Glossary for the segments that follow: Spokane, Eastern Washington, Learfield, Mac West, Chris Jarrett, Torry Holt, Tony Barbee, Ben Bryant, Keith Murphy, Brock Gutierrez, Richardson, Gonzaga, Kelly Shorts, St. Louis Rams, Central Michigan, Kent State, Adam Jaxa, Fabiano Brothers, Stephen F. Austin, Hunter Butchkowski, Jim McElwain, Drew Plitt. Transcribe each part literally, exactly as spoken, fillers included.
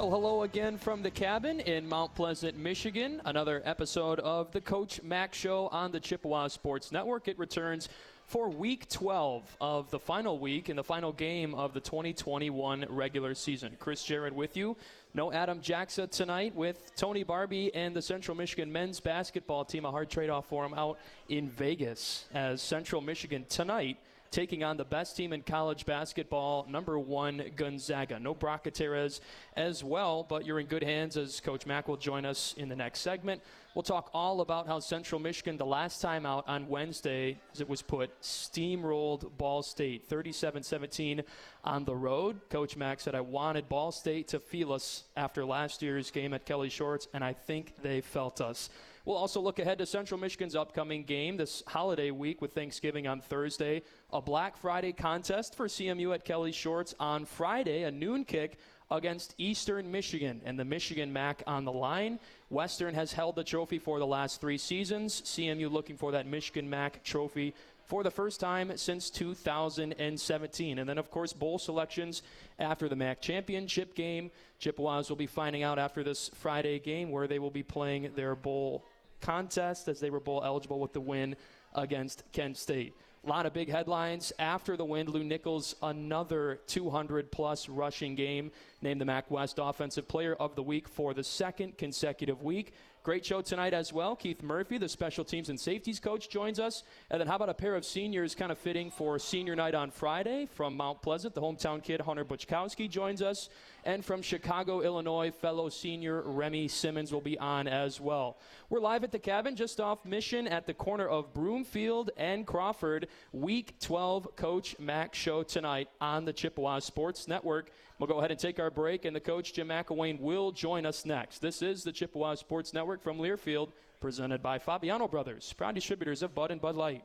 Well, hello again from the cabin in Mount Pleasant, Michigan. Another episode of the Coach Mac Show on the Chippewa Sports Network. It returns for week twelve of the final week and the final game of the twenty twenty-one regular season. Chris Jarrett with you. No Adam Jaxa tonight with Tony Barbee and the Central Michigan men's basketball team. A hard trade-off for him out in Vegas as Central Michigan tonight taking on the best team in college basketball, number one Gonzaga. No Brock Gutierrez as well, but you're in good hands as Coach Mack will join us in the next segment. We'll talk all about how Central Michigan, the last time out on Wednesday, as it was put, steamrolled Ball State, thirty-seven seventeen on the road. Coach Mack said, I wanted Ball State to feel us after last year's game at Kelly Shorts, and I think they felt us. We'll also look ahead to Central Michigan's upcoming game this holiday week with Thanksgiving on Thursday, a Black Friday contest for C M U at Kelly Shorts on Friday, a noon kick against Eastern Michigan and the Michigan Mac on the line. Western has held the trophy for the last three seasons. C M U looking for that Michigan Mac trophy for the first time since two thousand seventeen. And then, of course, bowl selections after the MAC championship game. Chippewas will be finding out after this Friday game where they will be playing their bowl contest as they were bowl eligible with the win against Kent State. A lot of big headlines after the win. Lou Nichols, another two hundred plus rushing game, named the Mac West Offensive Player of the Week for the second consecutive week. Great show tonight as well. Keith Murphy, the special teams and safeties coach, joins us. And then how about a pair of seniors kind of fitting for senior night on Friday from Mount Pleasant? The hometown kid, Hunter Butchkowski, joins us. And from Chicago, Illinois, fellow senior Remy Simmons will be on as well. We're live at the cabin just off Mission at the corner of Broomfield and Crawford. Week twelve Coach Mac Show tonight on the Chippewa Sports Network. We'll go ahead and take our break, and the coach, Jim McElwain, will join us next. This is the Chippewa Sports Network from Learfield, presented by Fabiano Brothers, proud distributors of Bud and Bud Light.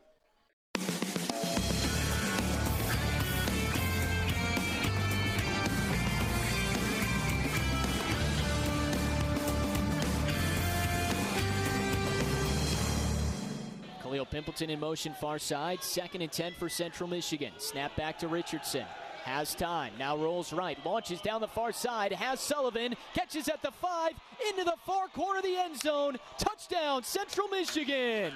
Khalil Pimpleton in motion, far side, second and ten for Central Michigan. Snap back to Richardson. Has time, now rolls right, launches down the far side, has Sullivan, catches at the five, into the far corner of the end zone. Touchdown, Central Michigan.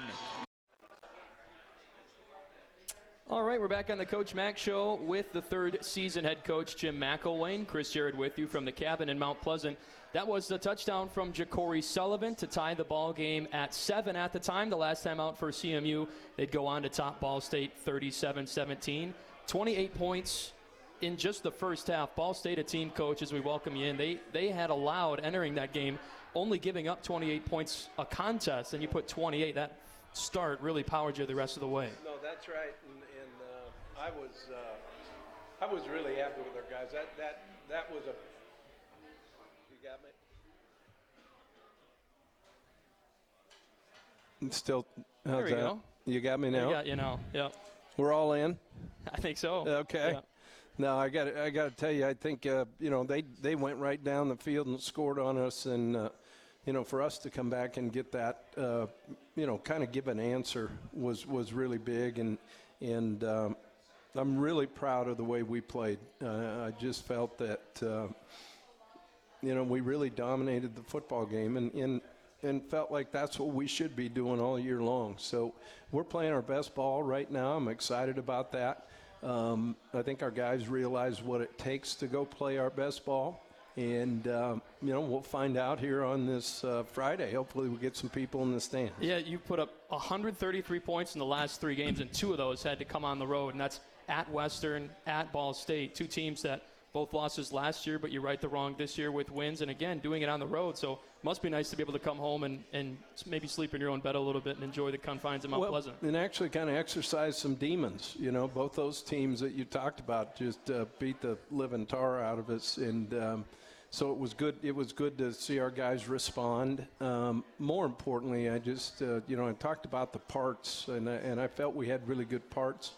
All right, we're back on the Coach Mac Show with the third season head coach, Jim McElwain. Chris Jarrett with you from the cabin in Mount Pleasant. That was the touchdown from Ja'Corey Sullivan to tie the ball game at seven at the time. The last time out for C M U, they'd go on to top Ball State thirty-seven seventeen. twenty-eight points. In just the first half. Ball State, a team coach, as we welcome you in, they they had allowed, entering that game, only giving up twenty-eight points a contest, and you put twenty-eight. That start really powered you the rest of the way. No, that's right, and, and uh, I was uh, I was really happy with our guys. That that that was a. You got me. It's still. How's there we that? Go. You got me now. I got you now. Yep. We're all in. I think so. Okay. Yeah. No, I got I got to tell you, I think uh, you know they they went right down the field and scored on us, and uh, you know for us to come back and get that uh, you know kind of give an answer was was really big, and and um, I'm really proud of the way we played. Uh, I just felt that uh, you know we really dominated the football game, and and and felt like that's what we should be doing all year long. So we're playing our best ball right now. I'm excited about that. Um, I think our guys realize what it takes to go play our best ball, and um, you know we'll find out here on this uh, Friday. Hopefully, we'll get some people in the stands. Yeah, you put up one hundred thirty-three points in the last three games, and two of those had to come on the road, and that's at Western, at Ball State, two teams that both losses last year, but you right the wrong this year with wins, and again doing it on the road. So must be nice to be able to come home and, and maybe sleep in your own bed a little bit and enjoy the confines of Mount well, Pleasant. And actually kind of exercise some demons. You know, both those teams that you talked about just uh, beat the living tar out of us. And um, so it was good. It was good to see our guys respond. Um, more importantly, I just, uh, you know, I talked about the parts, and I, and I felt we had really good parts.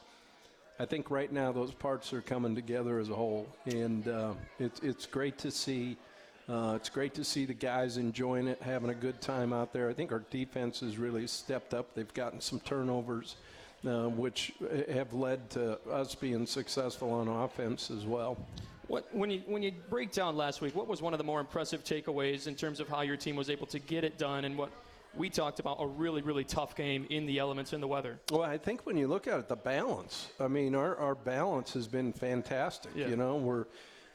I think right now those parts are coming together as a whole, and uh, it's it's great to see. Uh, it's great to see the guys enjoying it, having a good time out there. I think our defense has really stepped up. They've gotten some turnovers, uh, which have led to us being successful on offense as well. What, when you when you break down last week, what was one of the more impressive takeaways in terms of how your team was able to get it done and what we talked about, a really, really tough game in the elements and the weather? Well, I think when you look at it, the balance. I mean, our, our balance has been fantastic. Yeah. You know, we're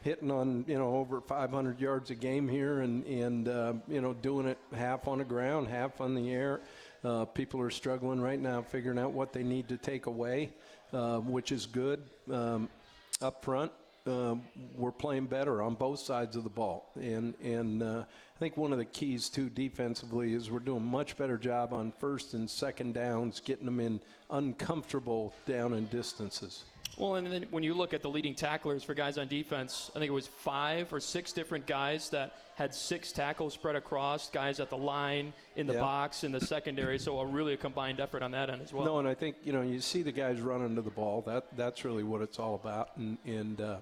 hitting on, you know, over five hundred yards a game here and, and uh, you know, doing it half on the ground, half on the air. Uh, people are struggling right now figuring out what they need to take away, uh, which is good. Um, up front, uh, we're playing better on both sides of the ball. And, and uh, I think one of the keys, too, defensively is we're doing a much better job on first and second downs, getting them in uncomfortable down and distances. Well, and then when you look at the leading tacklers for guys on defense, I think it was five or six different guys that had six tackles spread across, guys at the line, in the yeah. box, in the secondary, so a really a combined effort on that end as well. No, and I think, you know, you see the guys running to the ball. That That's really what it's all about, and, and uh,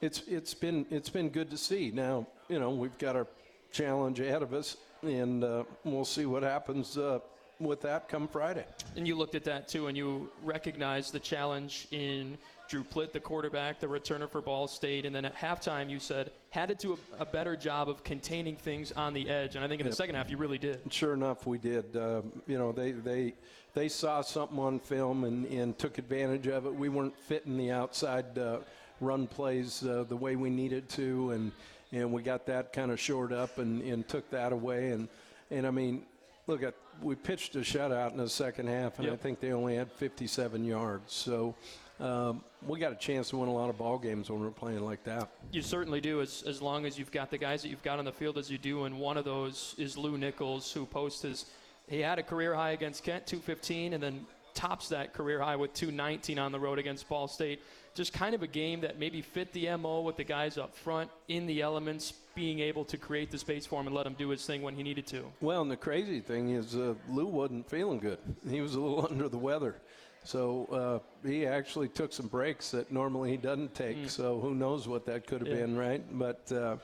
it's it's been it's been good to see. Now, you know, we've got our challenge ahead of us, and uh, we'll see what happens uh with that come Friday. And you looked at that too, and you recognized the challenge in Drew Plitt, the quarterback, the returner for Ball State, and then at halftime you said had to do a, a better job of containing things on the edge, and I think in the yep. second half you really did. Sure enough, we did. Uh, you know, they they they saw something on film and, and took advantage of it. We weren't fitting the outside uh, run plays uh, the way we needed to, and, and we got that kind of shored up and, and took that away. And, and I mean, look, at, we pitched a shutout in the second half, and yep. I think they only had fifty-seven yards. So um, we got a chance to win a lot of ball games when we're playing like that. You certainly do, as as long as you've got the guys that you've got on the field as you do. And one of those is Lou Nichols, who posts his – he had a career high against Kent, two fifteen, and then tops that career high with two nineteen on the road against Ball State. Just kind of a game that maybe fit the M O with the guys up front in the elements, being able to create the space for him and let him do his thing when he needed to. Well, and the crazy thing is uh, Lou wasn't feeling good. He was a little under the weather. So uh, he actually took some breaks that normally he doesn't take. Mm. So who knows what that could have yeah. been, right? But, uh,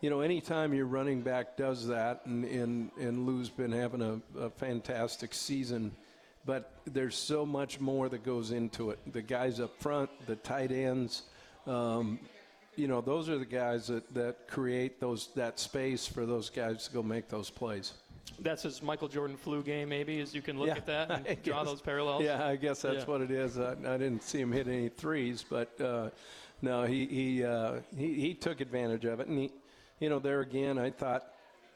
you know, anytime your running back does that, and, and, and Lou's been having a, a fantastic season. But there's so much more that goes into it. The guys up front, the tight ends, um, you know, those are the guys that, that create those that space for those guys to go make those plays. That's his Michael Jordan flu game, maybe, as you can look yeah, at that and I draw guess, those parallels. Yeah, I guess that's yeah. what it is. I, I didn't see him hit any threes, but uh, no, he he, uh, he he took advantage of it. And, he, you know, there again, I thought,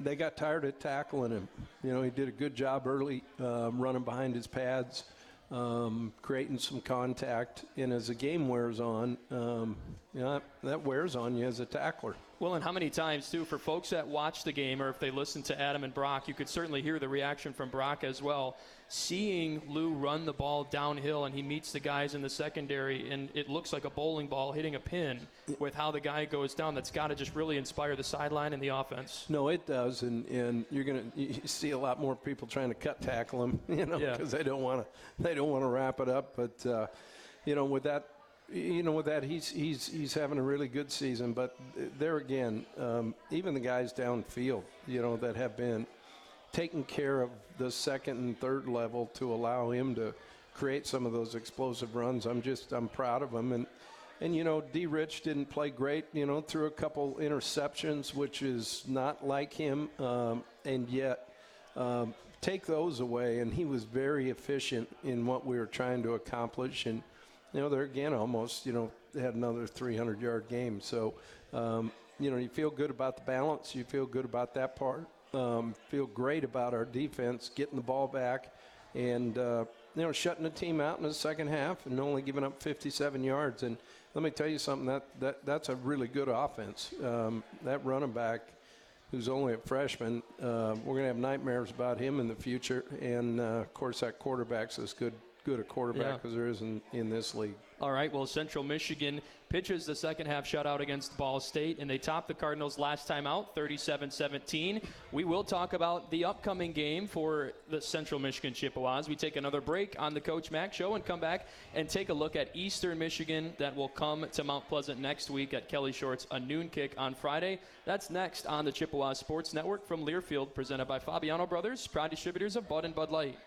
they got tired of tackling him. You know, he did a good job early uh, running behind his pads, um, creating some contact. And as the game wears on, um, you know, that, that wears on you as a tackler. Well, and how many times, too, for folks that watch the game or if they listen to Adam and Brock, you could certainly hear the reaction from Brock as well. Seeing Lou run the ball downhill and he meets the guys in the secondary and it looks like a bowling ball hitting a pin with how the guy goes down. That's got to just really inspire the sideline and the offense. No, it does, and, and you're going to you see a lot more people trying to cut tackle him, you know, because yeah. they don't want to they don't want to wrap it up. But uh, you know, with that, you know, with that, he's he's he's having a really good season. But there again, um, even the guys downfield, you know, that have been taking care of the second and third level to allow him to create some of those explosive runs. I'm just, I'm proud of him. And, and you know, D. Rich didn't play great, you know, threw a couple interceptions, which is not like him. Um, and yet, um, take those away, and he was very efficient in what we were trying to accomplish. And, you know, there again, almost, you know, had another three hundred yard game. So, um, you know, you feel good about the balance. You feel good about that part. Um, feel great about our defense, getting the ball back, and uh, you know, shutting the team out in the second half and only giving up fifty-seven yards. And let me tell you something, that, that that's a really good offense. Um, that running back, who's only a freshman, uh, we're going to have nightmares about him in the future. And, uh, of course, that quarterback's as good good a quarterback as yeah. there is in, in this league. All right, well, Central Michigan pitches the second-half shutout against Ball State, and they topped the Cardinals last time out, thirty-seven seventeen. We will talk about the upcoming game for the Central Michigan Chippewas. We take another break on the Coach Mac Show and come back and take a look at Eastern Michigan that will come to Mount Pleasant next week at Kelly Shorts, a noon kick on Friday. That's next on the Chippewa Sports Network from Learfield, presented by Fabiano Brothers, proud distributors of Bud and Bud Light.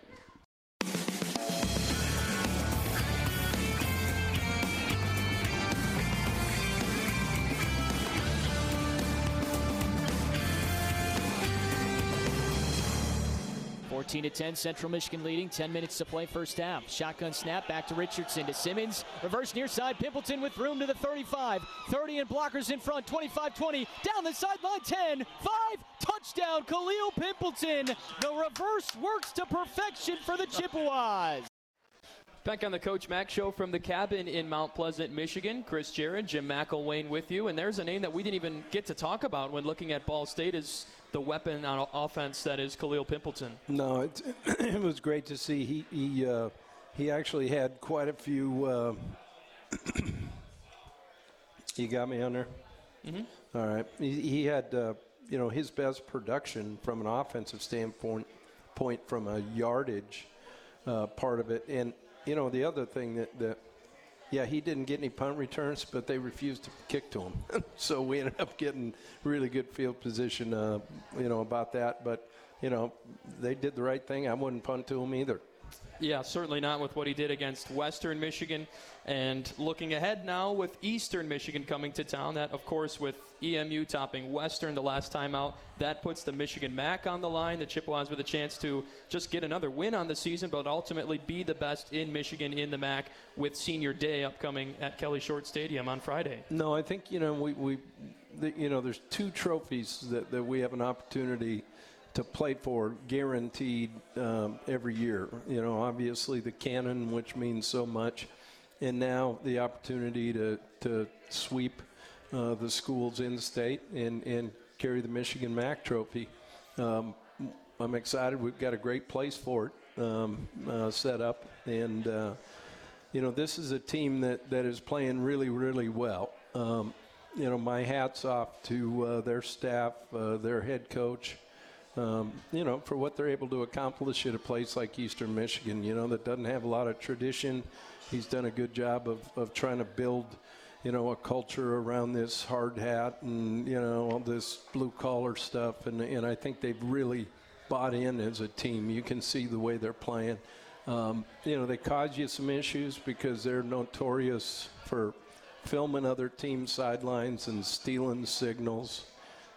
fourteen to ten, Central Michigan leading. ten minutes to play first half. Shotgun snap back to Richardson, to Simmons. Reverse near side, Pimpleton with room to the thirty-five. thirty and blockers in front, twenty-five twenty. Down the sideline, ten, five, touchdown, Khalil Pimpleton. The reverse works to perfection for the Chippewas. Back on the Coach Mac Show from the cabin in Mount Pleasant, Michigan. Chris Jarrett, Jim McElwain with you. And there's a name that we didn't even get to talk about when looking at Ball State is the weapon on offense that is Khalil Pimpleton. No, it, it was great to see. He he, uh, he actually had quite a few. Uh, you got me on there? Mm-hmm. All right. He, he had, uh, you know, his best production from an offensive standpoint, point from a yardage uh, part of it. And you know, the other thing that, that, yeah, he didn't get any punt returns, but they refused to kick to him. So we ended up getting really good field position, uh, you know, about that. But, you know, they did the right thing. I wouldn't punt to him either. Yeah, certainly not with what he did against Western Michigan. And looking ahead now with Eastern Michigan coming to town, that, of course, with E M U topping Western the last time out, that puts the Michigan Mac on the line. The Chippewas with a chance to just get another win on the season, but ultimately be the best in Michigan in the Mac with Senior Day upcoming at Kelly Shorts Stadium on Friday. No, I think, you know, we, we the, you know, there's two trophies that, that we have an opportunity to play for, guaranteed um, every year. You know, obviously the Cannon, which means so much, and now the opportunity to to sweep uh, the schools in the state and, and carry the Michigan Mac trophy. Um, I'm excited. We've got a great place for it um, uh, set up. And, uh, you know, this is a team that, that is playing really, really well. Um, you know, my hat's off to uh, their staff, uh, their head coach, Um, you know, for what they're able to accomplish at a place like Eastern Michigan, you know, that doesn't have a lot of tradition. He's done a good job of, of trying to build, you know, a culture around this hard hat and, you know, all this blue-collar stuff. And, and I think they've really bought in as a team. You can see the way they're playing. Um, you know, they cause you some issues because they're notorious for filming other team sidelines and stealing signals.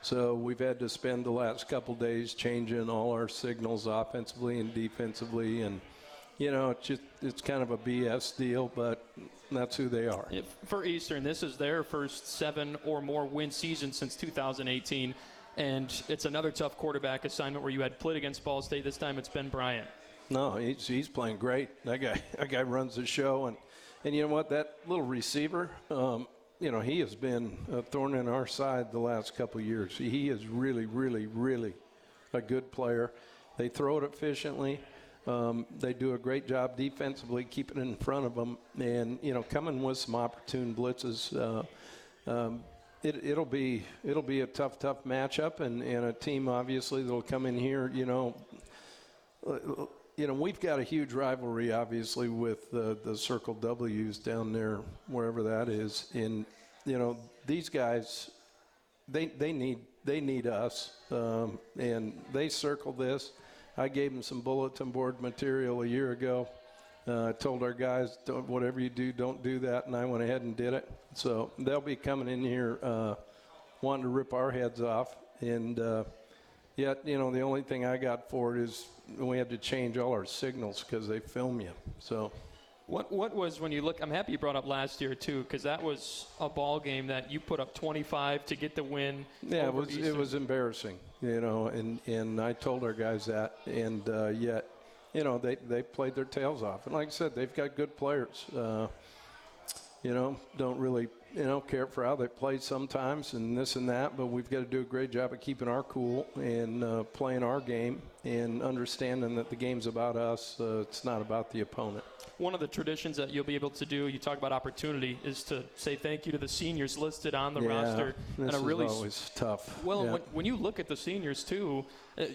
So we've had to spend the last couple days changing all our signals offensively and defensively, and you know, it's just it's kind of a B S deal, but that's who they are. For Eastern, this is their first seven or more win season since two thousand eighteen, and it's another tough quarterback assignment where you had Plitt against Ball State. This time it's Ben Bryant. No, he's he's playing great. That guy that guy runs the show, and and you know what, that little receiver. Um, You know, he has been a thorn in our side the last couple of years. He is really, really, really a good player. They throw it efficiently. Um, they do a great job defensively, keeping it in front of them. And, you know, coming with some opportune blitzes, uh, um, it, it'll be it'll be a tough, tough matchup. And, and a team, obviously, that will come in here, you know, uh, You know, we've got a huge rivalry, obviously, with uh, the Circle W's down there, wherever that is. And, you know, these guys, they they need they need us. Um, and they circle this. I gave them some bulletin board material a year ago. Uh, I told our guys, don't, whatever you do, don't do that. And I went ahead and did it. So they'll be coming in here uh, wanting to rip our heads off. And, uh, yet, you know, the only thing I got for it is, we had to change all our signals because they film you. So, what what was when you look? I'm happy you brought up last year too, because that was a ball game that you put up twenty-five to get the win. Yeah, it was Eastern. It was embarrassing, you know. And, and I told our guys that, and uh, yet, you know, they they played their tails off. And like I said, they've got good players. Uh, you know, don't really you know care for how they play sometimes and this and that, but we've got to do a great job of keeping our cool and uh, playing our game and understanding that the game's about us. Uh, it's not about the opponent. One of the traditions that you'll be able to do, you talk about opportunity, is to say thank you to the seniors listed on the yeah, roster. This and a really is always tough. Well, yeah. when, when you look at the seniors, too,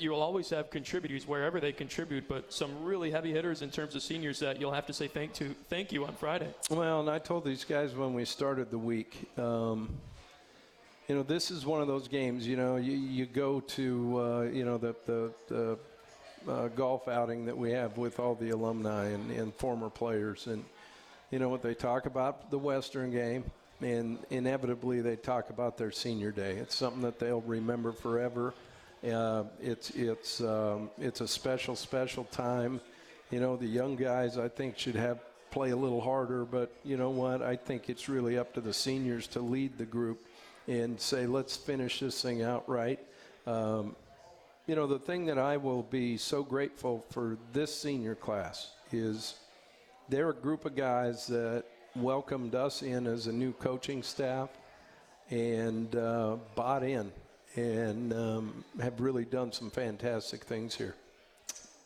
you'll always have contributors wherever they contribute, but some really heavy hitters in terms of seniors that you'll have to say thank to. Thank you on Friday. Well, and I told these guys when we started the week, um, you know, this is one of those games, you know, you, you go to, uh, you know, the the, the Uh, golf outing that we have with all the alumni and, and former players, and you know what they talk about the Western game, and inevitably they talk about their senior day. It's something that they'll remember forever, Uh, it's it's um, it's a special special time. You know, the young guys, I think, should have play a little harder, but you know what? I think it's really up to the seniors to lead the group and say, let's finish this thing out right. Um, you know, the thing that I will be so grateful for this senior class is they're a group of guys that welcomed us in as a new coaching staff and uh, bought in and um, have really done some fantastic things here.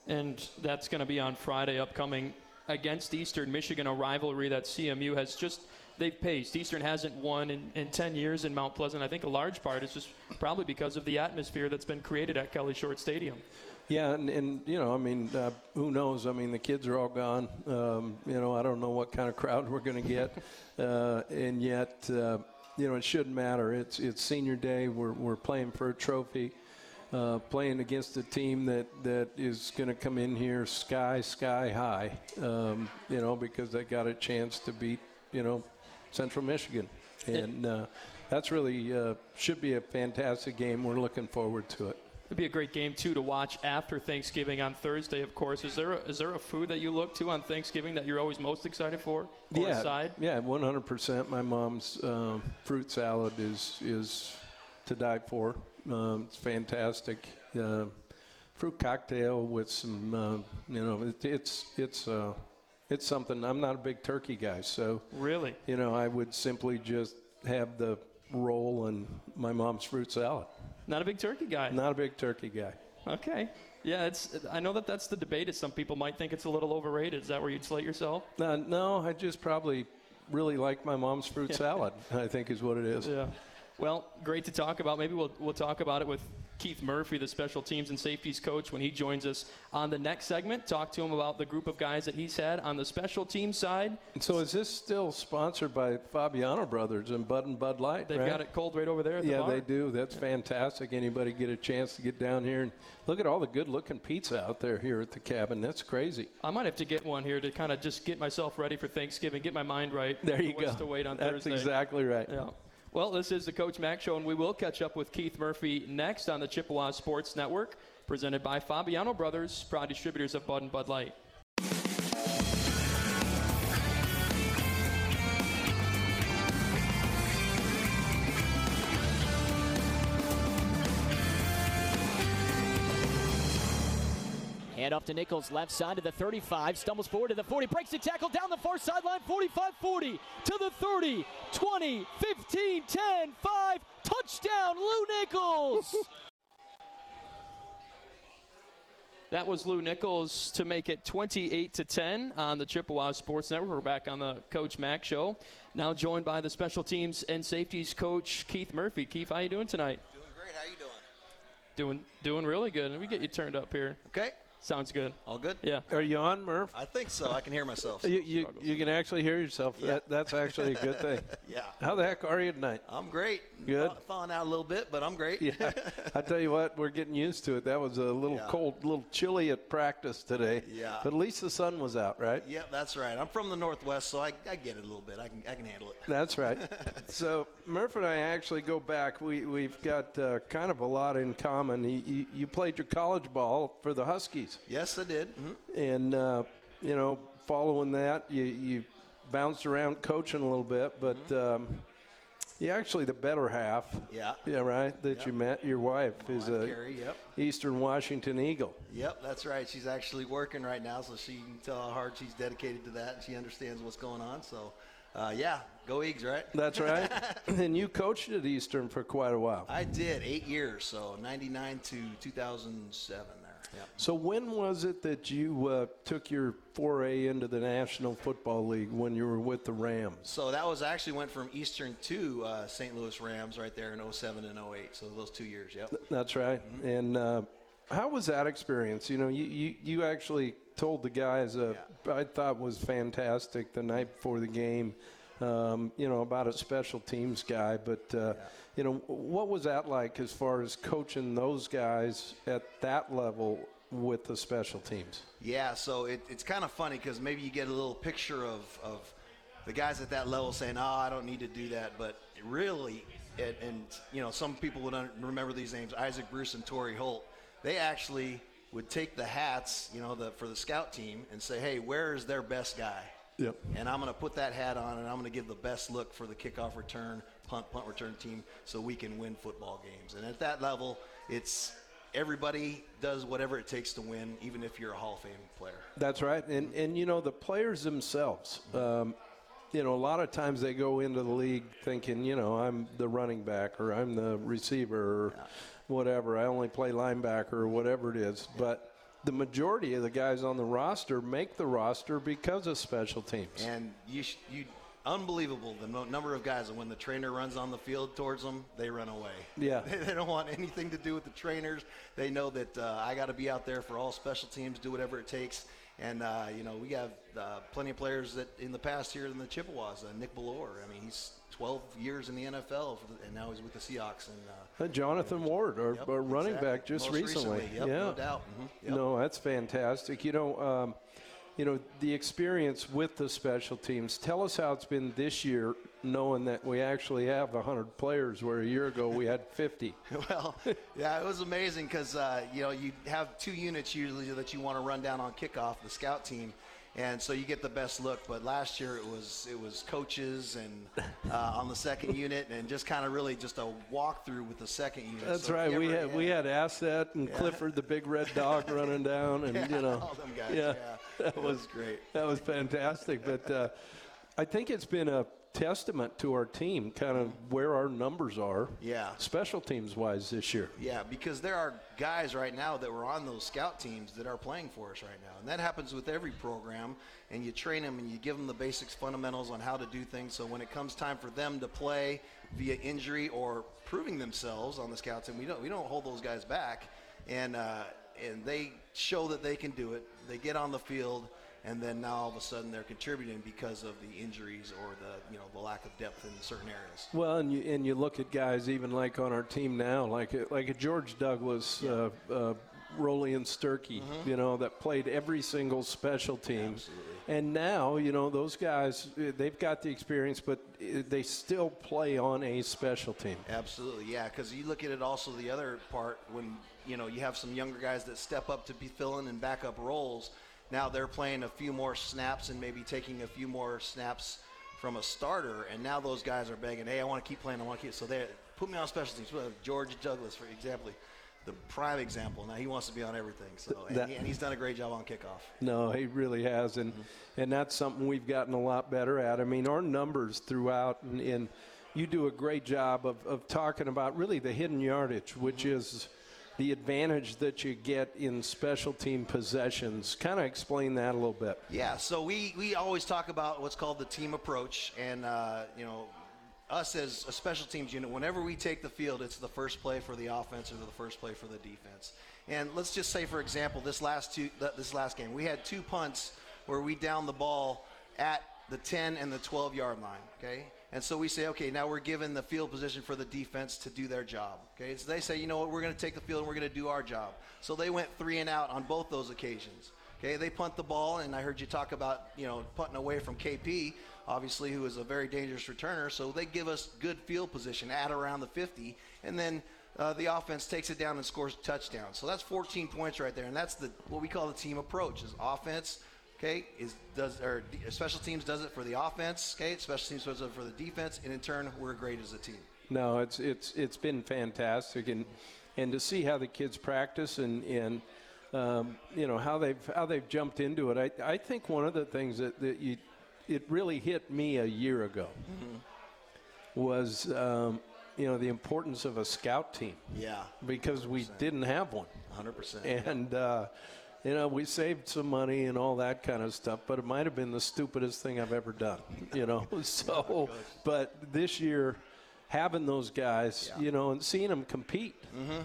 And that's going to be on Friday upcoming against Eastern Michigan, a rivalry that C M U has just, they've paced. Eastern hasn't won in, in ten years in Mount Pleasant. I think a large part is just probably because of the atmosphere that's been created at Kelly Shorts Stadium. Yeah, and, and you know, I mean, uh, who knows? I mean, the kids are all gone. Um, you know, I don't know what kind of crowd we're going to get. uh, and yet, uh, you know, it shouldn't matter. It's it's senior day. We're we're playing for a trophy. Uh, playing against a team that, that is going to come in here sky, sky high, um, you know, because they got a chance to beat, you know, Central Michigan. And uh, that's really uh, should be a fantastic game. We're looking forward to it. It'd be a great game, too, to watch after Thanksgiving on Thursday, of course. Is there a, is there a food that you look to on Thanksgiving that you're always most excited for? Yeah, side? yeah, one hundred percent. My mom's uh, fruit salad is is to die for. Um, it's fantastic. Uh, fruit cocktail with some, uh, you know, it, it's it's uh, it's something. I'm not a big turkey guy, so really, you know, I would simply just have the roll and my mom's fruit salad. Not a big turkey guy. Not a big turkey guy. Okay. Yeah, it's. I know that that's the debate. Is some people might think it's a little overrated. Is that where you'd slate yourself? Uh, no, I just probably really like my mom's fruit salad. I think is what it is. Yeah. Well, great to talk about. Maybe we'll we'll talk about it with Keith Murphy, the special teams and safeties coach, when he joins us on the next segment. Talk to him about the group of guys that he's had on the special team side. And so is this still sponsored by Fabiano Brothers and Bud and Bud Light? They've right? got it cold right over there at the yeah, bar. They do. That's yeah. fantastic. Anybody get a chance to get down here and look at all the good-looking pizza out there here at the cabin. That's crazy. I might have to get one here to kind of just get myself ready for Thanksgiving, get my mind right. There you go. To wait on That's Thursday. exactly right. Yeah. Well, this is the Coach Mac Show, and we will catch up with Keith Murphy next on the Chippewa Sports Network, presented by Fabiano Brothers, proud distributors of Bud and Bud Light. Head off to Nichols, left side to the thirty-five, stumbles forward to the forty, breaks the tackle down the far sideline, forty-five forty to the thirty, twenty, fifteen, ten, five, touchdown, Lou Nichols! That was Lou Nichols to make it twenty-eight to ten on the Chippewa Sports Network. We're back on the Coach Mac Show, now joined by the special teams and safeties coach, Keith Murphy. Keith, how you doing tonight? Doing great, how you doing? Doing doing really good. Let me get you turned up here. Okay. Sounds good. All good? Yeah. Are you on, Murph? I think so. I can hear myself. you, you you can actually hear yourself. Yeah. That, that's actually a good thing. Yeah. How the heck are you tonight? I'm great. Good? I'm thawing out a little bit, but I'm great. Yeah. I tell you what, we're getting used to it. That was a little yeah. cold, a little chilly at practice today. Yeah. But at least the sun was out, right? Yeah, that's right. I'm from the Northwest, so I, I get it a little bit. I can I can handle it. That's right. So Murph and I actually go back. We, we've got uh, kind of a lot in common. You, you, you played your college ball for the Huskies. Yes, I did. Mm-hmm. And, uh, you know, following that, you, you bounced around coaching a little bit, but mm-hmm. um, you actually the better half. Yeah. Yeah, right, that yep. you met. Your wife My is wife, a Carrie, yep. Eastern Washington Eagle. Yep, that's right. She's actually working right now, so she can tell how hard she's dedicated to that, and she understands what's going on. So, uh, yeah, go Eags, right? That's right. And you coached at Eastern for quite a while. I did, eight years, so ninety-nine to two thousand seven. Yep. So when was it that you uh, took your foray into the National Football League when you were with the Rams? So that was actually went from Eastern to uh, Saint Louis Rams right there in oh seven and oh eight. So those two years, yep. That's right. Mm-hmm. And uh, how was that experience? You know, you, you, you actually told the guys, uh, yeah. I thought was fantastic the night before the game, um, you know, about a special teams guy. But, uh, yeah. you know, what was that like as far as coaching those guys at that level with the special teams? Yeah, so it, it's kind of funny because maybe you get a little picture of, of the guys at that level saying, oh, I don't need to do that. But really, at, and you know, some people would un- remember these names, Isaac Bruce and Torry Holt. They actually would take the hats, you know, the, for the scout team and say, hey, where is their best guy? Yep. And I'm going to put that hat on, and I'm going to give the best look for the kickoff return, punt, punt return team so we can win football games. And at that level, it's everybody does whatever it takes to win, even if you're a Hall of Fame player. That's right. And, and you know, the players themselves, um, you know, a lot of times they go into the league thinking, you know, I'm the running back or I'm the receiver or yeah. whatever. I only play linebacker or whatever it is. Yeah. But the majority of the guys on the roster make the roster because of special teams. And you, you, unbelievable the number of guys that when the trainer runs on the field towards them, they run away. Yeah, they, they don't want anything to do with the trainers. They know that uh, I got to be out there for all special teams, do whatever it takes. And uh, you know, we have uh, plenty of players that in the past here in the Chippewas, uh, Nick Ballore. I mean, he's twelve years in the N F L, for the, and now he's with the Seahawks. And uh, uh, Jonathan and, Ward, our, yep, our running exactly. back, just Most recently. recently. Yep, yeah, no doubt. Mm-hmm. Yep. No, that's fantastic. You know, um, you know, the experience with the special teams. Tell us how it's been this year, knowing that we actually have one hundred players, where a year ago we had fifty. Well, yeah, it was amazing because uh, you know, you have two units usually that you want to run down on kickoff, the scout team. And so you get the best look, but last year it was it was coaches and uh, on the second unit, and just kind of really just a walkthrough with the second unit. That's so right. We had, had we had Asset and yeah. Clifford, the big red dog, running down, and yeah, you know, all them guys. Yeah, yeah, that was, was great. That was fantastic. But uh, I think it's been a testament to our team, kind of where our numbers are. Yeah. Special teams wise this year. Yeah, because there are guys right now that were on those scout teams that are playing for us right now, and that happens with every program. And you train them and you give them the basics, fundamentals on how to do things. So when it comes time for them to play via injury or proving themselves on the scout team, we don't we don't hold those guys back, and uh, and they show that they can do it. They get on the field. And then now all of a sudden they're contributing because of the injuries or the, you know, the lack of depth in certain areas. Well, and you and you look at guys even like on our team now, like a, like a George Douglas, yeah. uh, uh, Roley and Sturkey, mm-hmm. you know, that played every single special team. Absolutely. And now, you know, those guys, they've got the experience, but they still play on a special team. Absolutely, yeah, because you look at it also the other part when, you know, you have some younger guys that step up to be filling and backup roles. Now they're playing a few more snaps and maybe taking a few more snaps from a starter, and now those guys are begging, hey, I want to keep playing, I want to keep. So they put me on special teams. George Douglas, for example, the prime example. Now he wants to be on everything. So and, that, he, and he's done a great job on kickoff. No, he really has, and mm-hmm. and that's something we've gotten a lot better at. I mean, our numbers throughout, and, and you do a great job of, of talking about really the hidden yardage, which mm-hmm. is – the advantage that you get in special team possessions. Kind of explain that a little bit. Yeah, so we, we always talk about what's called the team approach. And, uh, you know, us as a special teams unit, whenever we take the field, it's the first play for the offense or the first play for the defense. And let's just say, for example, this last two this last game, we had two punts where we downed the ball at the ten and the twelve-yard line, okay? And so we say, okay, now we're given the field position for the defense to do their job, okay? So they say, you know what, we're going to take the field and we're going to do our job. So they went three and out on both those occasions, okay? They punt the ball, and I heard you talk about, you know, punting away from K P, obviously, who is a very dangerous returner. So they give us good field position at around the fifty, and then uh, the offense takes it down and scores a touchdown. So that's fourteen points right there, and that's the what we call the team approach is offense. Okay, is does or special teams does it for the offense. Okay, special teams does it for the defense, and in turn, we're great as a team. No, it's it's it's been fantastic, and and to see how the kids practice and and um, you know how they've how they've jumped into it. I I think one of the things that, that you it really hit me a year ago mm-hmm. was um, you know the importance of a scout team. Yeah, because we one hundred percent didn't have one. one hundred percent And. Uh, You know, we saved some money and all that kind of stuff, but it might have been the stupidest thing I've ever done, you know. So, but this year, having those guys, yeah. you know, and seeing them compete. Mm-hmm. one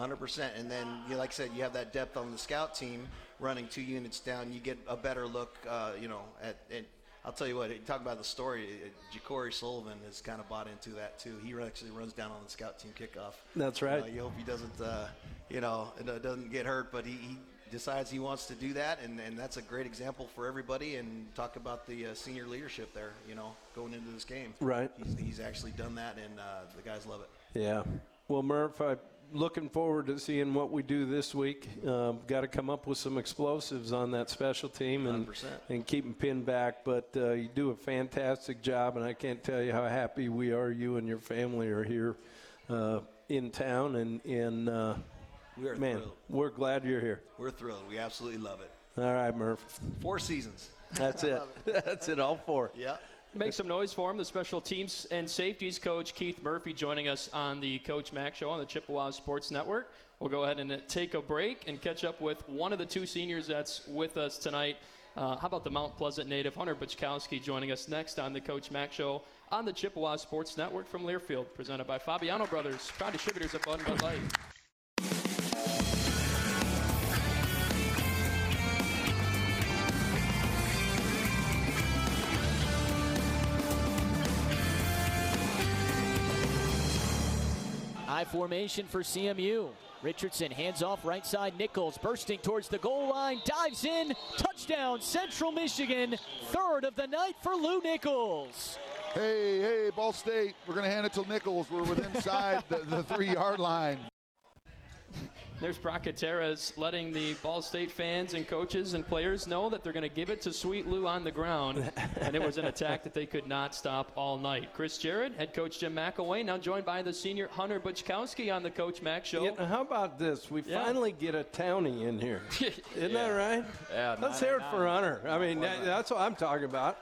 hundred percent. And then, you know, like I said, you have that depth on the scout team running two units down. You get a better look, uh, you know, at, at – I'll tell you what, you talk about the story, Ja'Corey Sullivan has kind of bought into that too. He actually runs down on the scout team kickoff. That's right. You know, you hope he doesn't, uh, you know, doesn't get hurt, but he, he decides he wants to do that, and, and that's a great example for everybody. And talk about the uh, senior leadership there, you know, going into this game. Right. He's, he's actually done that, and uh, the guys love it. Yeah. Well, Murph, I'm looking forward to seeing what we do this week. Uh, got to come up with some explosives on that special team and, and keep them pinned back. But uh, you do a fantastic job, and I can't tell you how happy we are. You and your family are here uh, in town, and, and uh, we are man, thrilled. We're glad you're here. We're thrilled. We absolutely love it. All right, Murph. Four seasons. That's it. That's it, all four. Yeah. Make some noise for him, the special teams and safeties coach Keith Murphy joining us on the Coach Mac Show on the Chippewa Sports Network. We'll go ahead and take a break and catch up with one of the two seniors that's with us tonight. Uh, how about the Mount Pleasant native Hunter Butchkowski joining us next on the Coach Mac Show on the Chippewa Sports Network from Learfield, presented by Fabiano Brothers, proud distributors of Bud and Bud Light. High formation for C M U. Richardson hands off right side. Nichols bursting towards the goal line. Dives in. Touchdown, Central Michigan. Third of the night for Lou Nichols. Hey, hey, Ball State. We're going to hand it to Nichols. We're within inside the, the three-yard line. There's Brock Gutierrez letting the Ball State fans and coaches and players know that they're going to give it to Sweet Lou on the ground. And it was an attack that they could not stop all night. Chris Jarrett, head coach Jim McElwain, now joined by the senior Hunter Butchkowski on the Coach Mac Show. Yeah, how about this? We yeah. finally get a townie in here. Isn't yeah. that right? Yeah, Let's hear it for Hunter. I mean, that, that's what I'm talking about.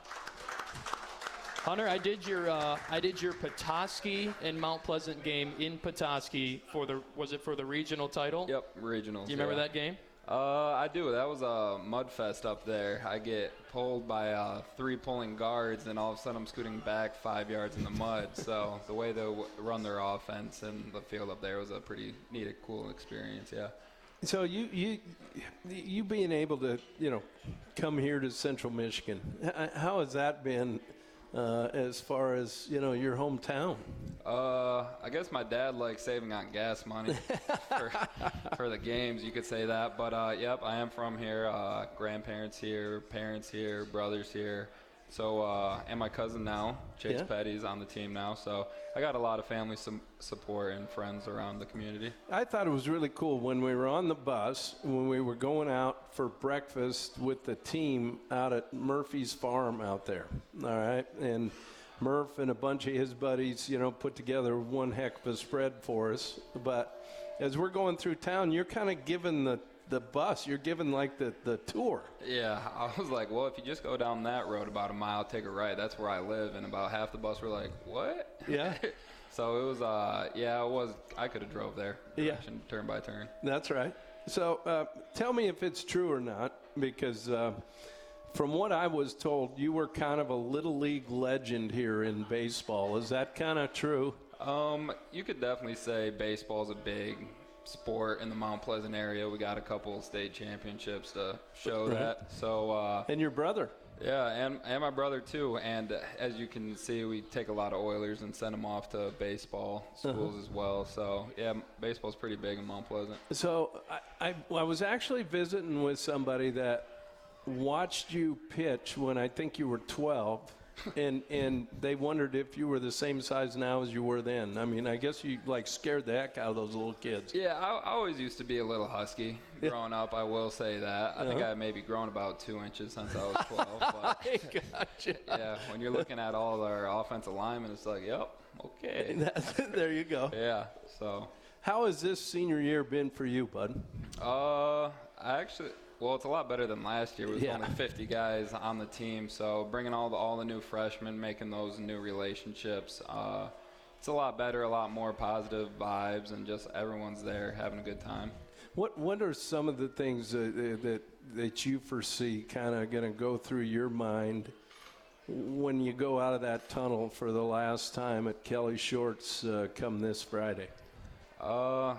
Hunter, I did your uh, I did your Petoskey and Mount Pleasant game in Petoskey for the was it for the regional title? Yep, regional. Do you remember yeah. that game? Uh, I do. That was a mud fest up there. I get pulled by uh, three pulling guards, and all of a sudden I'm scooting back five yards in the mud. So the way they w- run their offense and the field up there was a pretty neat, and cool experience. Yeah. So you you you being able to you know come here to Central Michigan, how has that been? Uh, as far as, you know, your hometown? Uh, I guess my dad likes saving on gas money for, for the games, you could say that. But, uh, yep, I am from here. Uh, grandparents here, parents here, brothers here. So, uh, and my cousin now, Chase yeah. Petty's on the team now. So I got a lot of family some support and friends around the community. I thought it was really cool when we were on the bus, when we were going out for breakfast with the team out at Murphy's Farm out there. All right. And Murph and a bunch of his buddies, you know, put together one heck of a spread for us. But as we're going through town, you're kind of given the the bus, you're given like the, the tour. Yeah, I was like, well, if you just go down that road about a mile, take a right, that's where I live. And about half the bus were like, what? Yeah. So it was, uh, yeah, it was, I could have drove there. Direction, yeah. Turn by turn. That's right. So uh, tell me if it's true or not, because uh, from what I was told, you were kind of a little league legend here in baseball. Is that kind of true? Um, you could definitely say baseball's a big sport in the Mount Pleasant area. We got a couple state championships to show right. that. So uh and your brother yeah and and my brother too, and as you can see, we take a lot of Oilers and send them off to baseball schools uh-huh. as well. So yeah, baseball's pretty big in Mount Pleasant. So I, I I was actually visiting with somebody that watched you pitch when I think you were twelve and and they wondered if you were the same size now as you were then. I mean, I guess you like scared the heck out of those little kids. Yeah, I, I always used to be a little husky growing up. I will say that. I uh-huh. think I maybe grown about two inches since I was twelve. But I gotcha. Yeah, when you're looking at all our offensive linemen, it's like, yep, okay. There you go. Yeah. So, how has this senior year been for you, bud? Uh, I actually. Well, it's a lot better than last year. It was yeah. only fifty guys on the team, so bringing all the all the new freshmen, making those new relationships, uh, it's a lot better, a lot more positive vibes, and just everyone's there having a good time. What What are some of the things that that, that you foresee kind of going to go through your mind when you go out of that tunnel for the last time at Kelly Shorts uh, come this Friday? Uh,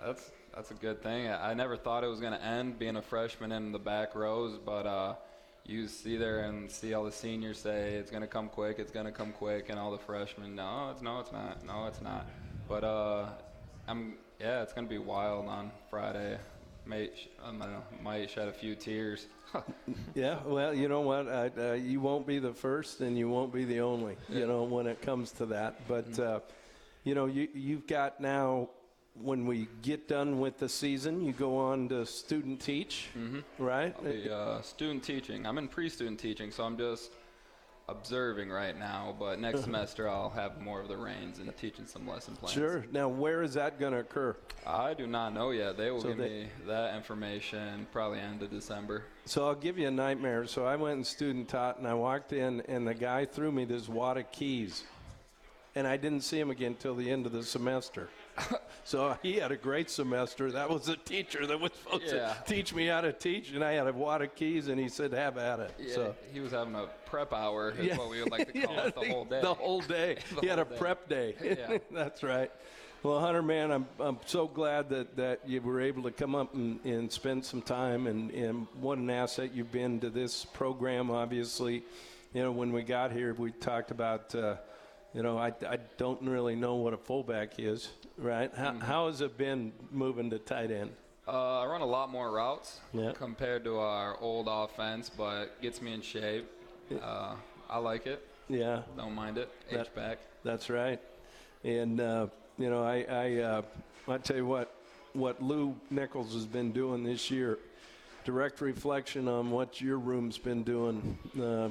that's. That's a good thing. I never thought it was going to end, being a freshman in the back rows, but uh, you see there and see all the seniors say, it's going to come quick, it's going to come quick, and all the freshmen, no, it's no, it's not, no, it's not. But, uh, I'm yeah, it's going to be wild on Friday. Mate, I don't know, might shed a few tears. Yeah, well, you know what? I, uh, you won't be the first and you won't be the only, you yeah. know, when it comes to that. But, mm-hmm. uh, you know, you, you've got now, when we get done with the season, you go on to student teach, mm-hmm. right? The, uh, student teaching. I'm in pre-student teaching, so I'm just observing right now. But next semester, I'll have more of the reins and teaching some lesson plans. Sure. Now, where is that going to occur? I do not know yet. They will so give they, me that information probably end of December. So I'll give you a nightmare. So I went and student taught, and I walked in, and the guy threw me this wad of keys. And I didn't see him again till the end of the semester. So he had a great semester. That was a teacher that was supposed yeah. to teach me how to teach, and I had a wad of keys, and he said, have at it. Yeah, so he was having a prep hour is yeah. what we would like to call yeah, it the whole day. The whole day. the he had a day. prep day. Yeah. That's right. Well, Hunter, man, I'm I'm so glad that, that you were able to come up and, and spend some time, and, and what an asset you've been to this program, obviously. You know, when we got here, we talked about uh, – You know, I, I don't really know what a fullback is, right? How, mm-hmm. how has it been moving to tight end? Uh, I run a lot more routes yeah. compared to our old offense, but gets me in shape. Uh, I like it. Yeah. Don't mind it. H-back. That, that's right. And, uh, you know, I I, uh, I tell you what, what Lou Nichols has been doing this year, direct reflection on what your room's been doing. Uh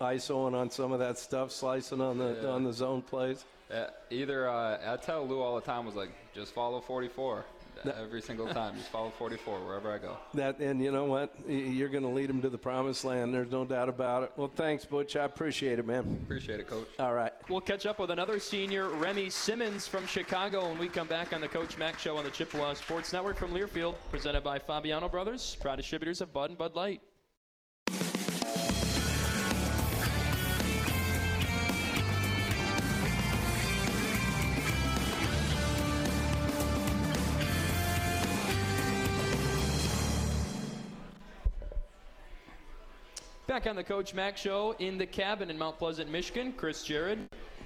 ISOing on some of that stuff, slicing on the yeah. on the zone plays. Yeah, either uh, I tell Lou all the time was like, just follow forty-four that, every single time. Just follow forty-four wherever I go. That and you know what, you're going to lead them to the promised land. There's no doubt about it. Well, thanks, Butch. I appreciate it, man. Appreciate it, Coach. All right, we'll catch up with another senior, Remy Simmons from Chicago, when we come back on the Coach Mac Show on the Chippewa Sports Network from Learfield, presented by Fabiano Brothers, proud distributors of Bud and Bud Light. Back on the Coach Mac Show in the cabin in Mount Pleasant, Michigan. Chris Jarrett,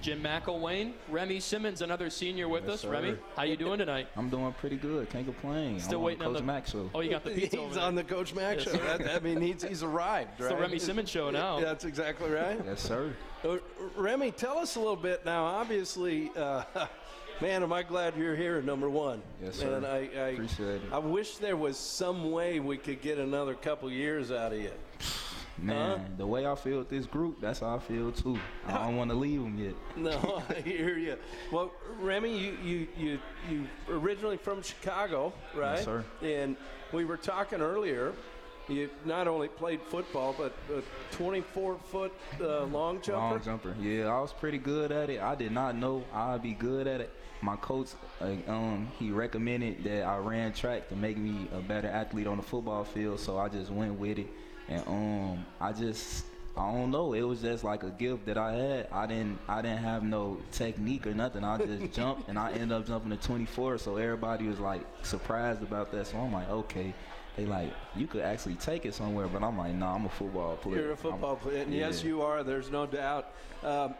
Jim McElwain, Remy Simmons, another senior with yes, us. Sir. Remy, how you doing tonight? I'm doing pretty good. Can't complain. Still I'm waiting on the Coach Mac Show. Oh, you got the pizza. He's over on the Coach Mac yes, Show. That, I mean, he's, he's arrived, right? It's the Remy Simmons Show now. Yeah, that's exactly right. Yes, sir. Uh, Remy, tell us a little bit now. Obviously, uh, man, am I glad you're here, number one. Yes, sir. And I, I appreciate it. I wish there was some way we could get another couple years out of you. Man, uh-huh. the way I feel with this group, that's how I feel too. I don't want to leave them yet. No, I hear you. Well, Remy, you you you you originally from Chicago, right? Yes, sir. And we were talking earlier. You not only played football, but a twenty-four foot uh, long jumper. Long jumper. Yeah, I was pretty good at it. I did not know I'd be good at it. My coach, uh, um, he recommended that I ran track to make me a better athlete on the football field. So I just went with it. And um, I just, I don't know. It was just like a gift that I had. I didn't, I didn't have no technique or nothing. I just jumped, and I ended up jumping to twenty-four. So everybody was like surprised about that. So I'm like, okay. They like, you could actually take it somewhere. But I'm like, no, nah, I'm a football player. You're a football I'm, player, and yeah. yes, you are. There's no doubt. Um,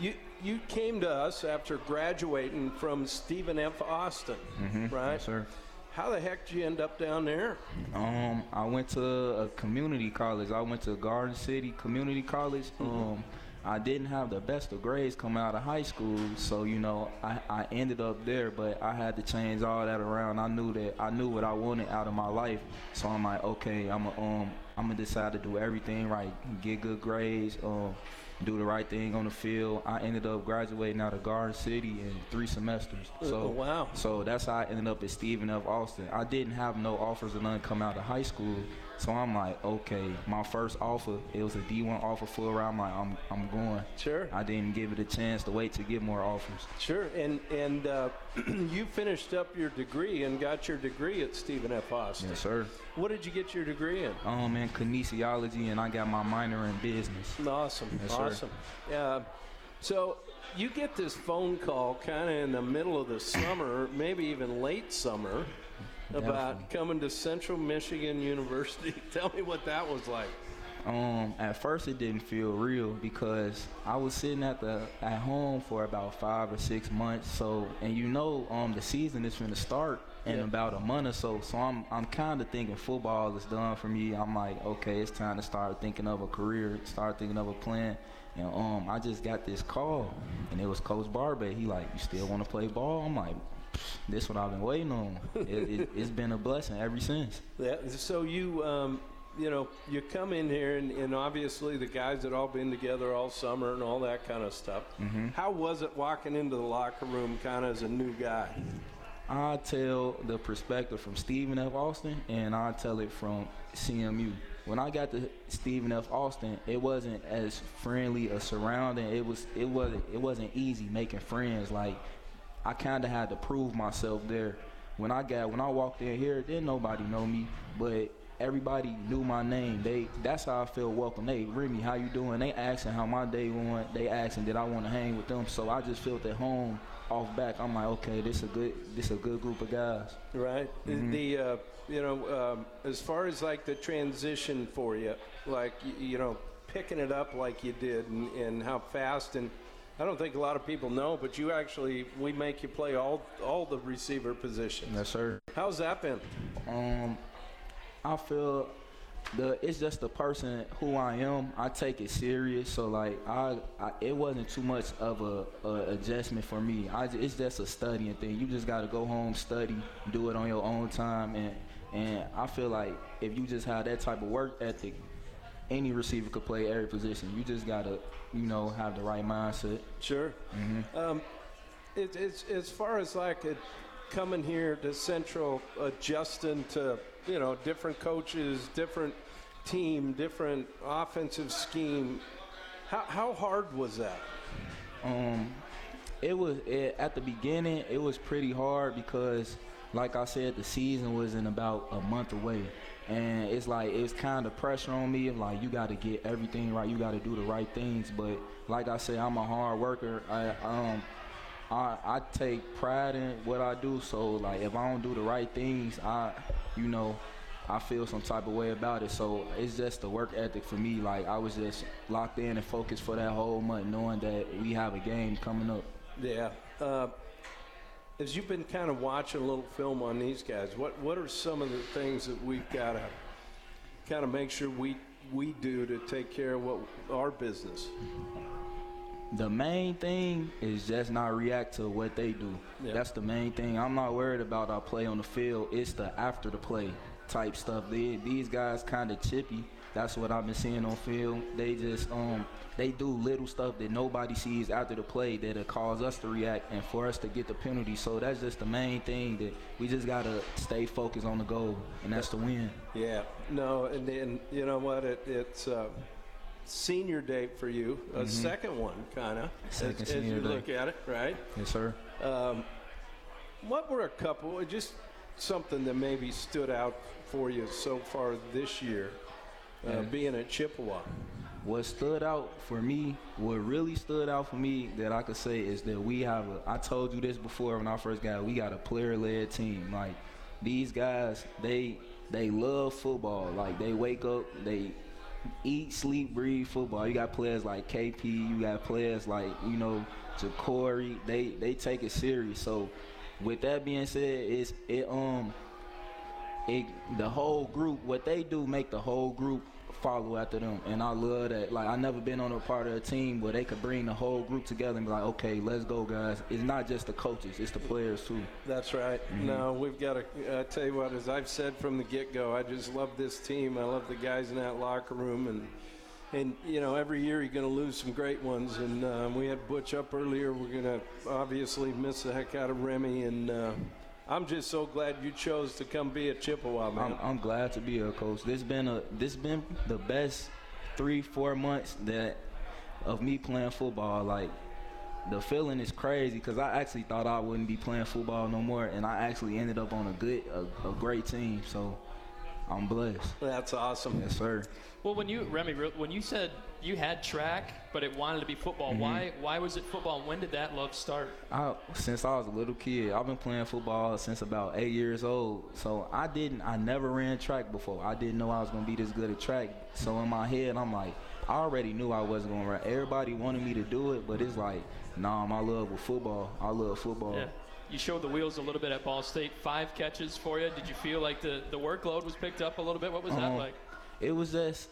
you you came to us after graduating from Stephen F. Austin, mm-hmm. right? Yes, sir. How the heck did you end up down there? Um, I went to a community college. I went to Garden City Community College. Mm-hmm. Um, I didn't have the best of grades coming out of high school, so, you know, I, I ended up there, but I had to change all that around. I knew that I knew what I wanted out of my life, so I'm like, okay, I'm a, um, I'm gonna decide to do everything right, get good grades, um, do the right thing on the field. I ended up graduating out of Garden City in three semesters. So, oh, wow. So that's how I ended up at Stephen F. Austin. I didn't have no offers or none come out of high school. So I'm like, okay, my first offer, it was a D one offer full round. I'm like, I'm, I'm going. Sure. I didn't give it a chance to wait to get more offers. Sure. And and uh, you finished up your degree and got your degree at Stephen F. Austin. Yes, sir. What did you get your degree in? Um, in kinesiology, and I got my minor in business. Awesome. Yes, sir. Awesome. Uh, so you get this phone call kind of in the middle of the summer, maybe even late summer, about Definitely. coming to Central Michigan University. Tell me what that was like. Um, at first it didn't feel real because I was sitting at the at home for about five or six months. So, and you know, um, the season is going to start. in yeah. about a month or so. So I'm I'm kind of thinking football is done for me. I'm like, okay, it's time to start thinking of a career, start thinking of a plan. And um, I just got this call, and it was Coach Barbee. He like, you still want to play ball? I'm like, this what I've been waiting on. it, it, it's been a blessing ever since. Yeah. So you, um, you know, you come in here, and, and obviously the guys had all been together all summer and all that kind of stuff. Mm-hmm. How was it walking into the locker room kind of as a new guy? I tell the perspective from Stephen F. Austin, and I tell it from C M U. When I got to Stephen F. Austin, it wasn't as friendly a surrounding. It was it wasn't it wasn't easy making friends. Like, I kind of had to prove myself there. When I got when I walked in here, didn't nobody know me, but everybody knew my name. They that's how I feel welcome. They, Remy, how you doing? They asking how my day went. They asking did I want to hang with them. So I just felt at home. Off back, I'm like, okay, this is a good, this a good group of guys. Right. Mm-hmm. The, uh, you know, um, as far as like the transition for you, like you, you know, picking it up like you did, and, and how fast, and I don't think a lot of people know, but you actually, we make you play all, all the receiver positions. Yes, sir. How's that been? Um, I feel the it's just the person who I am. I take it serious, so like I, I it wasn't too much of a, a adjustment for me. I it's just a studying thing. You just gotta go home, study, do it on your own time, and and I feel like if you just have that type of work ethic, any receiver could play every position. You just gotta, you know, have the right mindset. Sure. Mm-hmm. Um, it, it's as far as like it, coming here to Central, adjusting to, you know, different coaches, different team, different offensive scheme. How how hard was that? Um, it was it, at the beginning. It was pretty hard because, like I said, the season was in about a month away, and it's like it's kind of pressure on me. Like, you got to get everything right. You got to do the right things. But like I said, I'm a hard worker. I um. I, I take pride in what I do, so like if I don't do the right things, I, you know, I feel some type of way about it. So it's just the work ethic for me. Like, I was just locked in and focused for that whole month, knowing that we have a game coming up. Yeah. Uh, as you've been kind of watching a little film on these guys, what what are some of the things that we've got to kind of make sure we we do to take care of what our business? The main thing is just not react to what they do. Yeah. That's the main thing. I'm not worried about our play on the field. It's the after the play type stuff. They, these guys kind of chippy. That's what I've been seeing on film. They just um they do little stuff that nobody sees after the play that'll cause us to react and for us to get the penalty. So that's just the main thing, that we just gotta stay focused on the goal, and that's the win. Yeah. No, and then you know what? It, it's. Uh, senior day for you, a mm-hmm. second one kind of as, as you day. Look at it, right? Yes, sir. Um, what were a couple, just something that maybe stood out for you so far this year, uh, yeah. being at Chippewa? What stood out for me, what really stood out for me that I could say is that we have a, I told you this before when I first got, we got a player-led team. Like, these guys, they they love football. Like, they wake up, they eat, sleep, breathe football. You got players like K P, you got players like, you know, Ja'Corey. They they take it serious. So with that being said, it's it um it the whole group, what they do make the whole group follow after them. And I love that. Like, I never been on a part of a team where they could bring the whole group together and be like, okay, let's go, guys. It's not just the coaches, it's the players too. That's right. Mm-hmm. No, we've got to uh, tell you what, as I've said from the get-go, I just love this team. I love the guys in that locker room, and and you know, every year you're going to lose some great ones. And um, we had Butch up earlier. We're going to obviously miss the heck out of Remy, and uh, I'm just so glad you chose to come be at Chippewa, man. I'm, I'm glad to be here, Coach. This been a this been the best three, four months that of me playing football. Like, the feeling is crazy, because I actually thought I wouldn't be playing football no more, and I actually ended up on a good, a, a great team. So I'm blessed. That's awesome. Yes, sir. Well, when you, Remy, when you said you had track, but it wanted to be football, mm-hmm. why why was it football? When did that love start? I, since I was a little kid, I've been playing football since about eight years old. So I didn't, I never ran track before. I didn't know I was going to be this good at track. So in my head, I'm like, I already knew I wasn't going to run. Everybody wanted me to do it, but it's like, nah, my love with football. I love football. Yeah. you showed the wheels a little bit at Ball State. Five catches for you. Did you feel like the, the workload was picked up a little bit? What was um, that like? It was just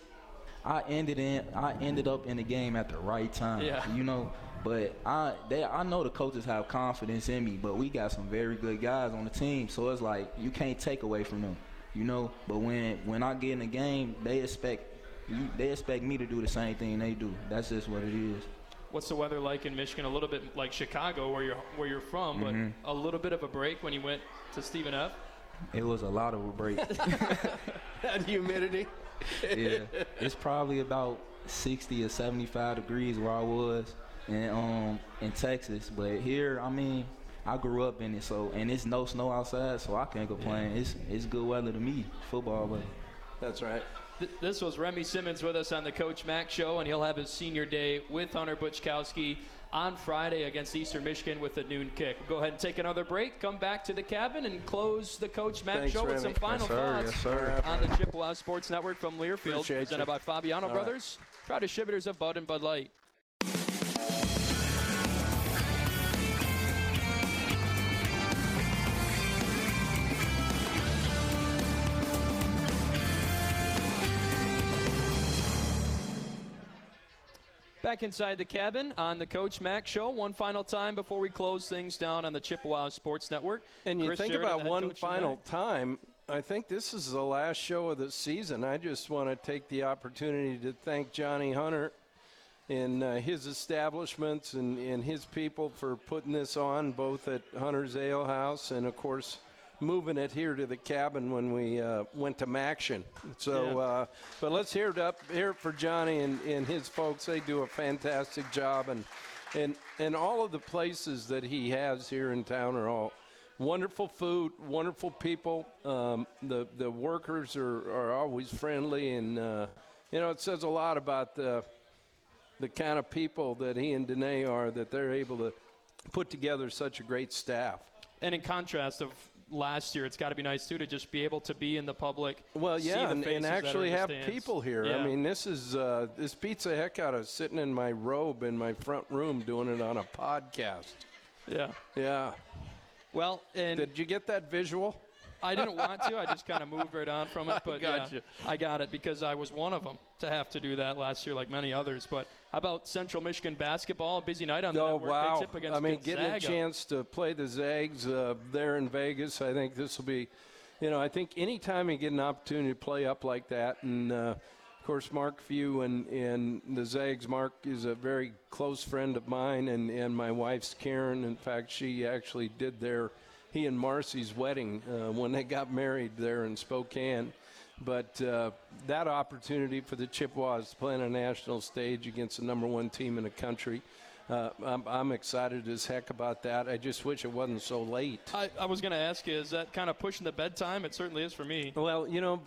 I ended in I ended up in the game at the right time. Yeah. You know, but I they I know the coaches have confidence in me, but we got some very good guys on the team, so it's like you can't take away from them. You know, but when when I get in the game, they expect you, they expect me to do the same thing they do. That's just what it is. What's the weather like in Michigan? A little bit like Chicago, where you're where you're from, mm-hmm. but a little bit of a break when you went to Stephen F. It was a lot of a break. That humidity. Yeah, it's probably about sixty or seventy-five degrees where I was in um in Texas, but here, I mean, I grew up in it, so and it's no snow outside, so I can't complain. Yeah. It's it's good weather to me, football weather. That's right. Th- this was Remy Simmons with us on the Coach Mac Show, and he'll have his senior day with Hunter Butchkowski on Friday against Eastern Michigan with a noon kick. We'll go ahead and take another break, come back to the cabin, and close the Coach Mac Thanks, Show Remy. With some final yes, thoughts yes, sir. on the Chippewa Sports Network from Learfield, Appreciate presented you. by Fabiano All Brothers, right. proud distributors of Bud and Bud Light. Back inside the cabin on the Coach Mac Show, one final time before we close things down on the Chippewa Sports Network. And you Chris think Jarrett, about one final time, I think this is the last show of the season. I just want to take the opportunity to thank Johnny Hunter and uh, his establishments and, and his people for putting this on, both at Hunter's Ale House and, of course, moving it here to the cabin when we uh, went to Maction. So, yeah. uh, but let's hear it up here for Johnny and, and his folks. They do a fantastic job, and and and all of the places that he has here in town are all wonderful food, wonderful people. Um, the the workers are, are always friendly, and uh, you know, it says a lot about the the kind of people that he and Danae are, that they're able to put together such a great staff. And in contrast of last year, it's got to be nice too to just be able to be in the public. Well, yeah, and, and actually have people here. Yeah. I mean, this is uh, this beats the heck out of sitting in my robe in my front room doing it on a podcast. Yeah, yeah. Well, and did you get that visual? I didn't want to. I just kind of moved right on from it, but I got, yeah, I got it because I was one of them to have to do that last year, like many others. But how about Central Michigan basketball? Busy night on the oh, network. Wow. Up against I mean, Gonzaga. Getting a chance to play the Zags uh, there in Vegas, I think this will be, you know, I think any time you get an opportunity to play up like that, and, uh, of course, Mark Few and, and the Zags. Mark is a very close friend of mine, and, and my wife's Karen. In fact, she actually did their he and Marcy's wedding uh, when they got married there in Spokane. But uh, that opportunity for the Chippewas to play on a national stage against the number one team in the country, uh, I'm, I'm excited as heck about that. I just wish it wasn't so late. I, I was going to ask you, is that kind of pushing the bedtime? It certainly is for me. Well, you know,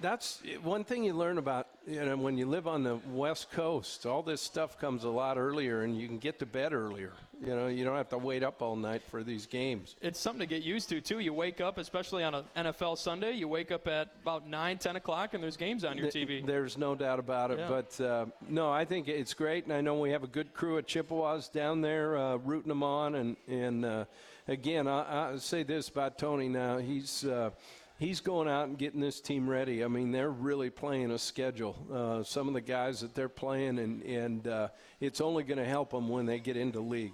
that's one thing you learn about, you know, when you live on the West Coast. All this stuff comes a lot earlier, and you can get to bed earlier. You know, you don't have to wait up all night for these games. It's something to get used to, too. You wake up, especially on an N F L Sunday, you wake up at about nine, ten o'clock, and there's games on your Th- T V. There's no doubt about it. Yeah. But, uh, no, I think it's great, and I know we have a good crew of Chippewas down there uh, rooting them on. And, and uh, again, I, I say this about Tony now. He's uh, he's going out and getting this team ready. I mean, they're really playing a schedule. Uh, some of the guys that they're playing, and, and uh, it's only going to help them when they get into league.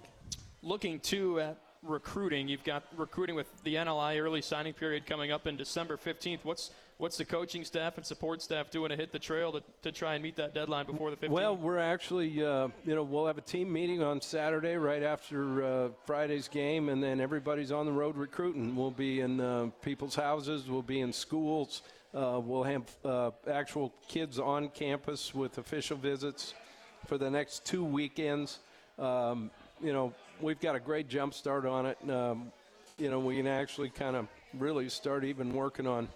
Looking, too, at recruiting, you've got recruiting with the N L I early signing period coming up in December fifteenth. What's what's the coaching staff and support staff doing to hit the trail to, to try and meet that deadline before the fifteenth? Well, we're actually, uh, you know, we'll have a team meeting on Saturday right after uh, Friday's game, and then everybody's on the road recruiting. We'll be in uh, people's houses. We'll be in schools. Uh, we'll have uh, actual kids on campus with official visits for the next two weekends. Um, you know, we've got a great jump start on it. Um, you know, we can actually kind of really start even working on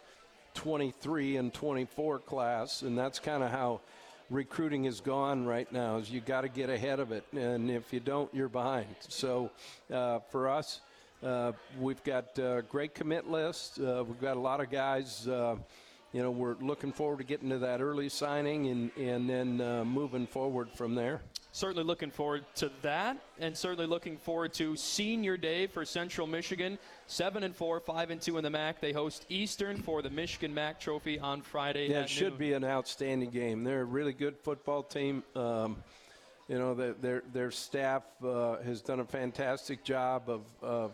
twenty-three and twenty-four class, and that's kind of how recruiting is gone right now, is you got to get ahead of it, and if you don't, you're behind. So uh, for us, uh, we've got a great commit list. Uh, we've got a lot of guys. Uh, you know, we're looking forward to getting to that early signing and, and then uh, moving forward from there. Certainly looking forward to that, and certainly looking forward to senior day for Central Michigan. seven and four, five and two in the MAC. They host Eastern for the Michigan Mac Trophy on Friday at noon. Yeah, it should be an outstanding game. They're a really good football team. Um, you know, their their, their staff uh, has done a fantastic job of, of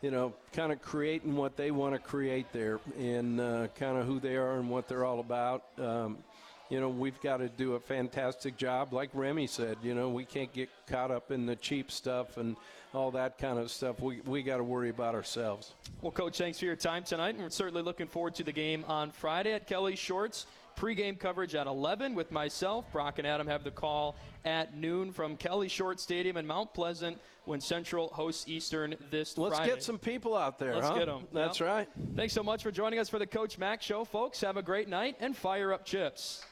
you know, kind of creating what they want to create there, and uh, kind of who they are and what they're all about. Um, You know, we've got to do a fantastic job. Like Remy said, you know, we can't get caught up in the cheap stuff and all that kind of stuff. We we got to worry about ourselves. Well, Coach, thanks for your time tonight, and we're certainly looking forward to the game on Friday at Kelly Shorts. Pregame coverage at eleven with myself. Brock and Adam have the call at noon from Kelly Shorts Stadium in Mount Pleasant when Central hosts Eastern this Let's Friday. Let's get some people out there. Let's huh? get them. That's yep. right. Thanks so much for joining us for the Coach Mac Show, folks. Have a great night, and fire up chips.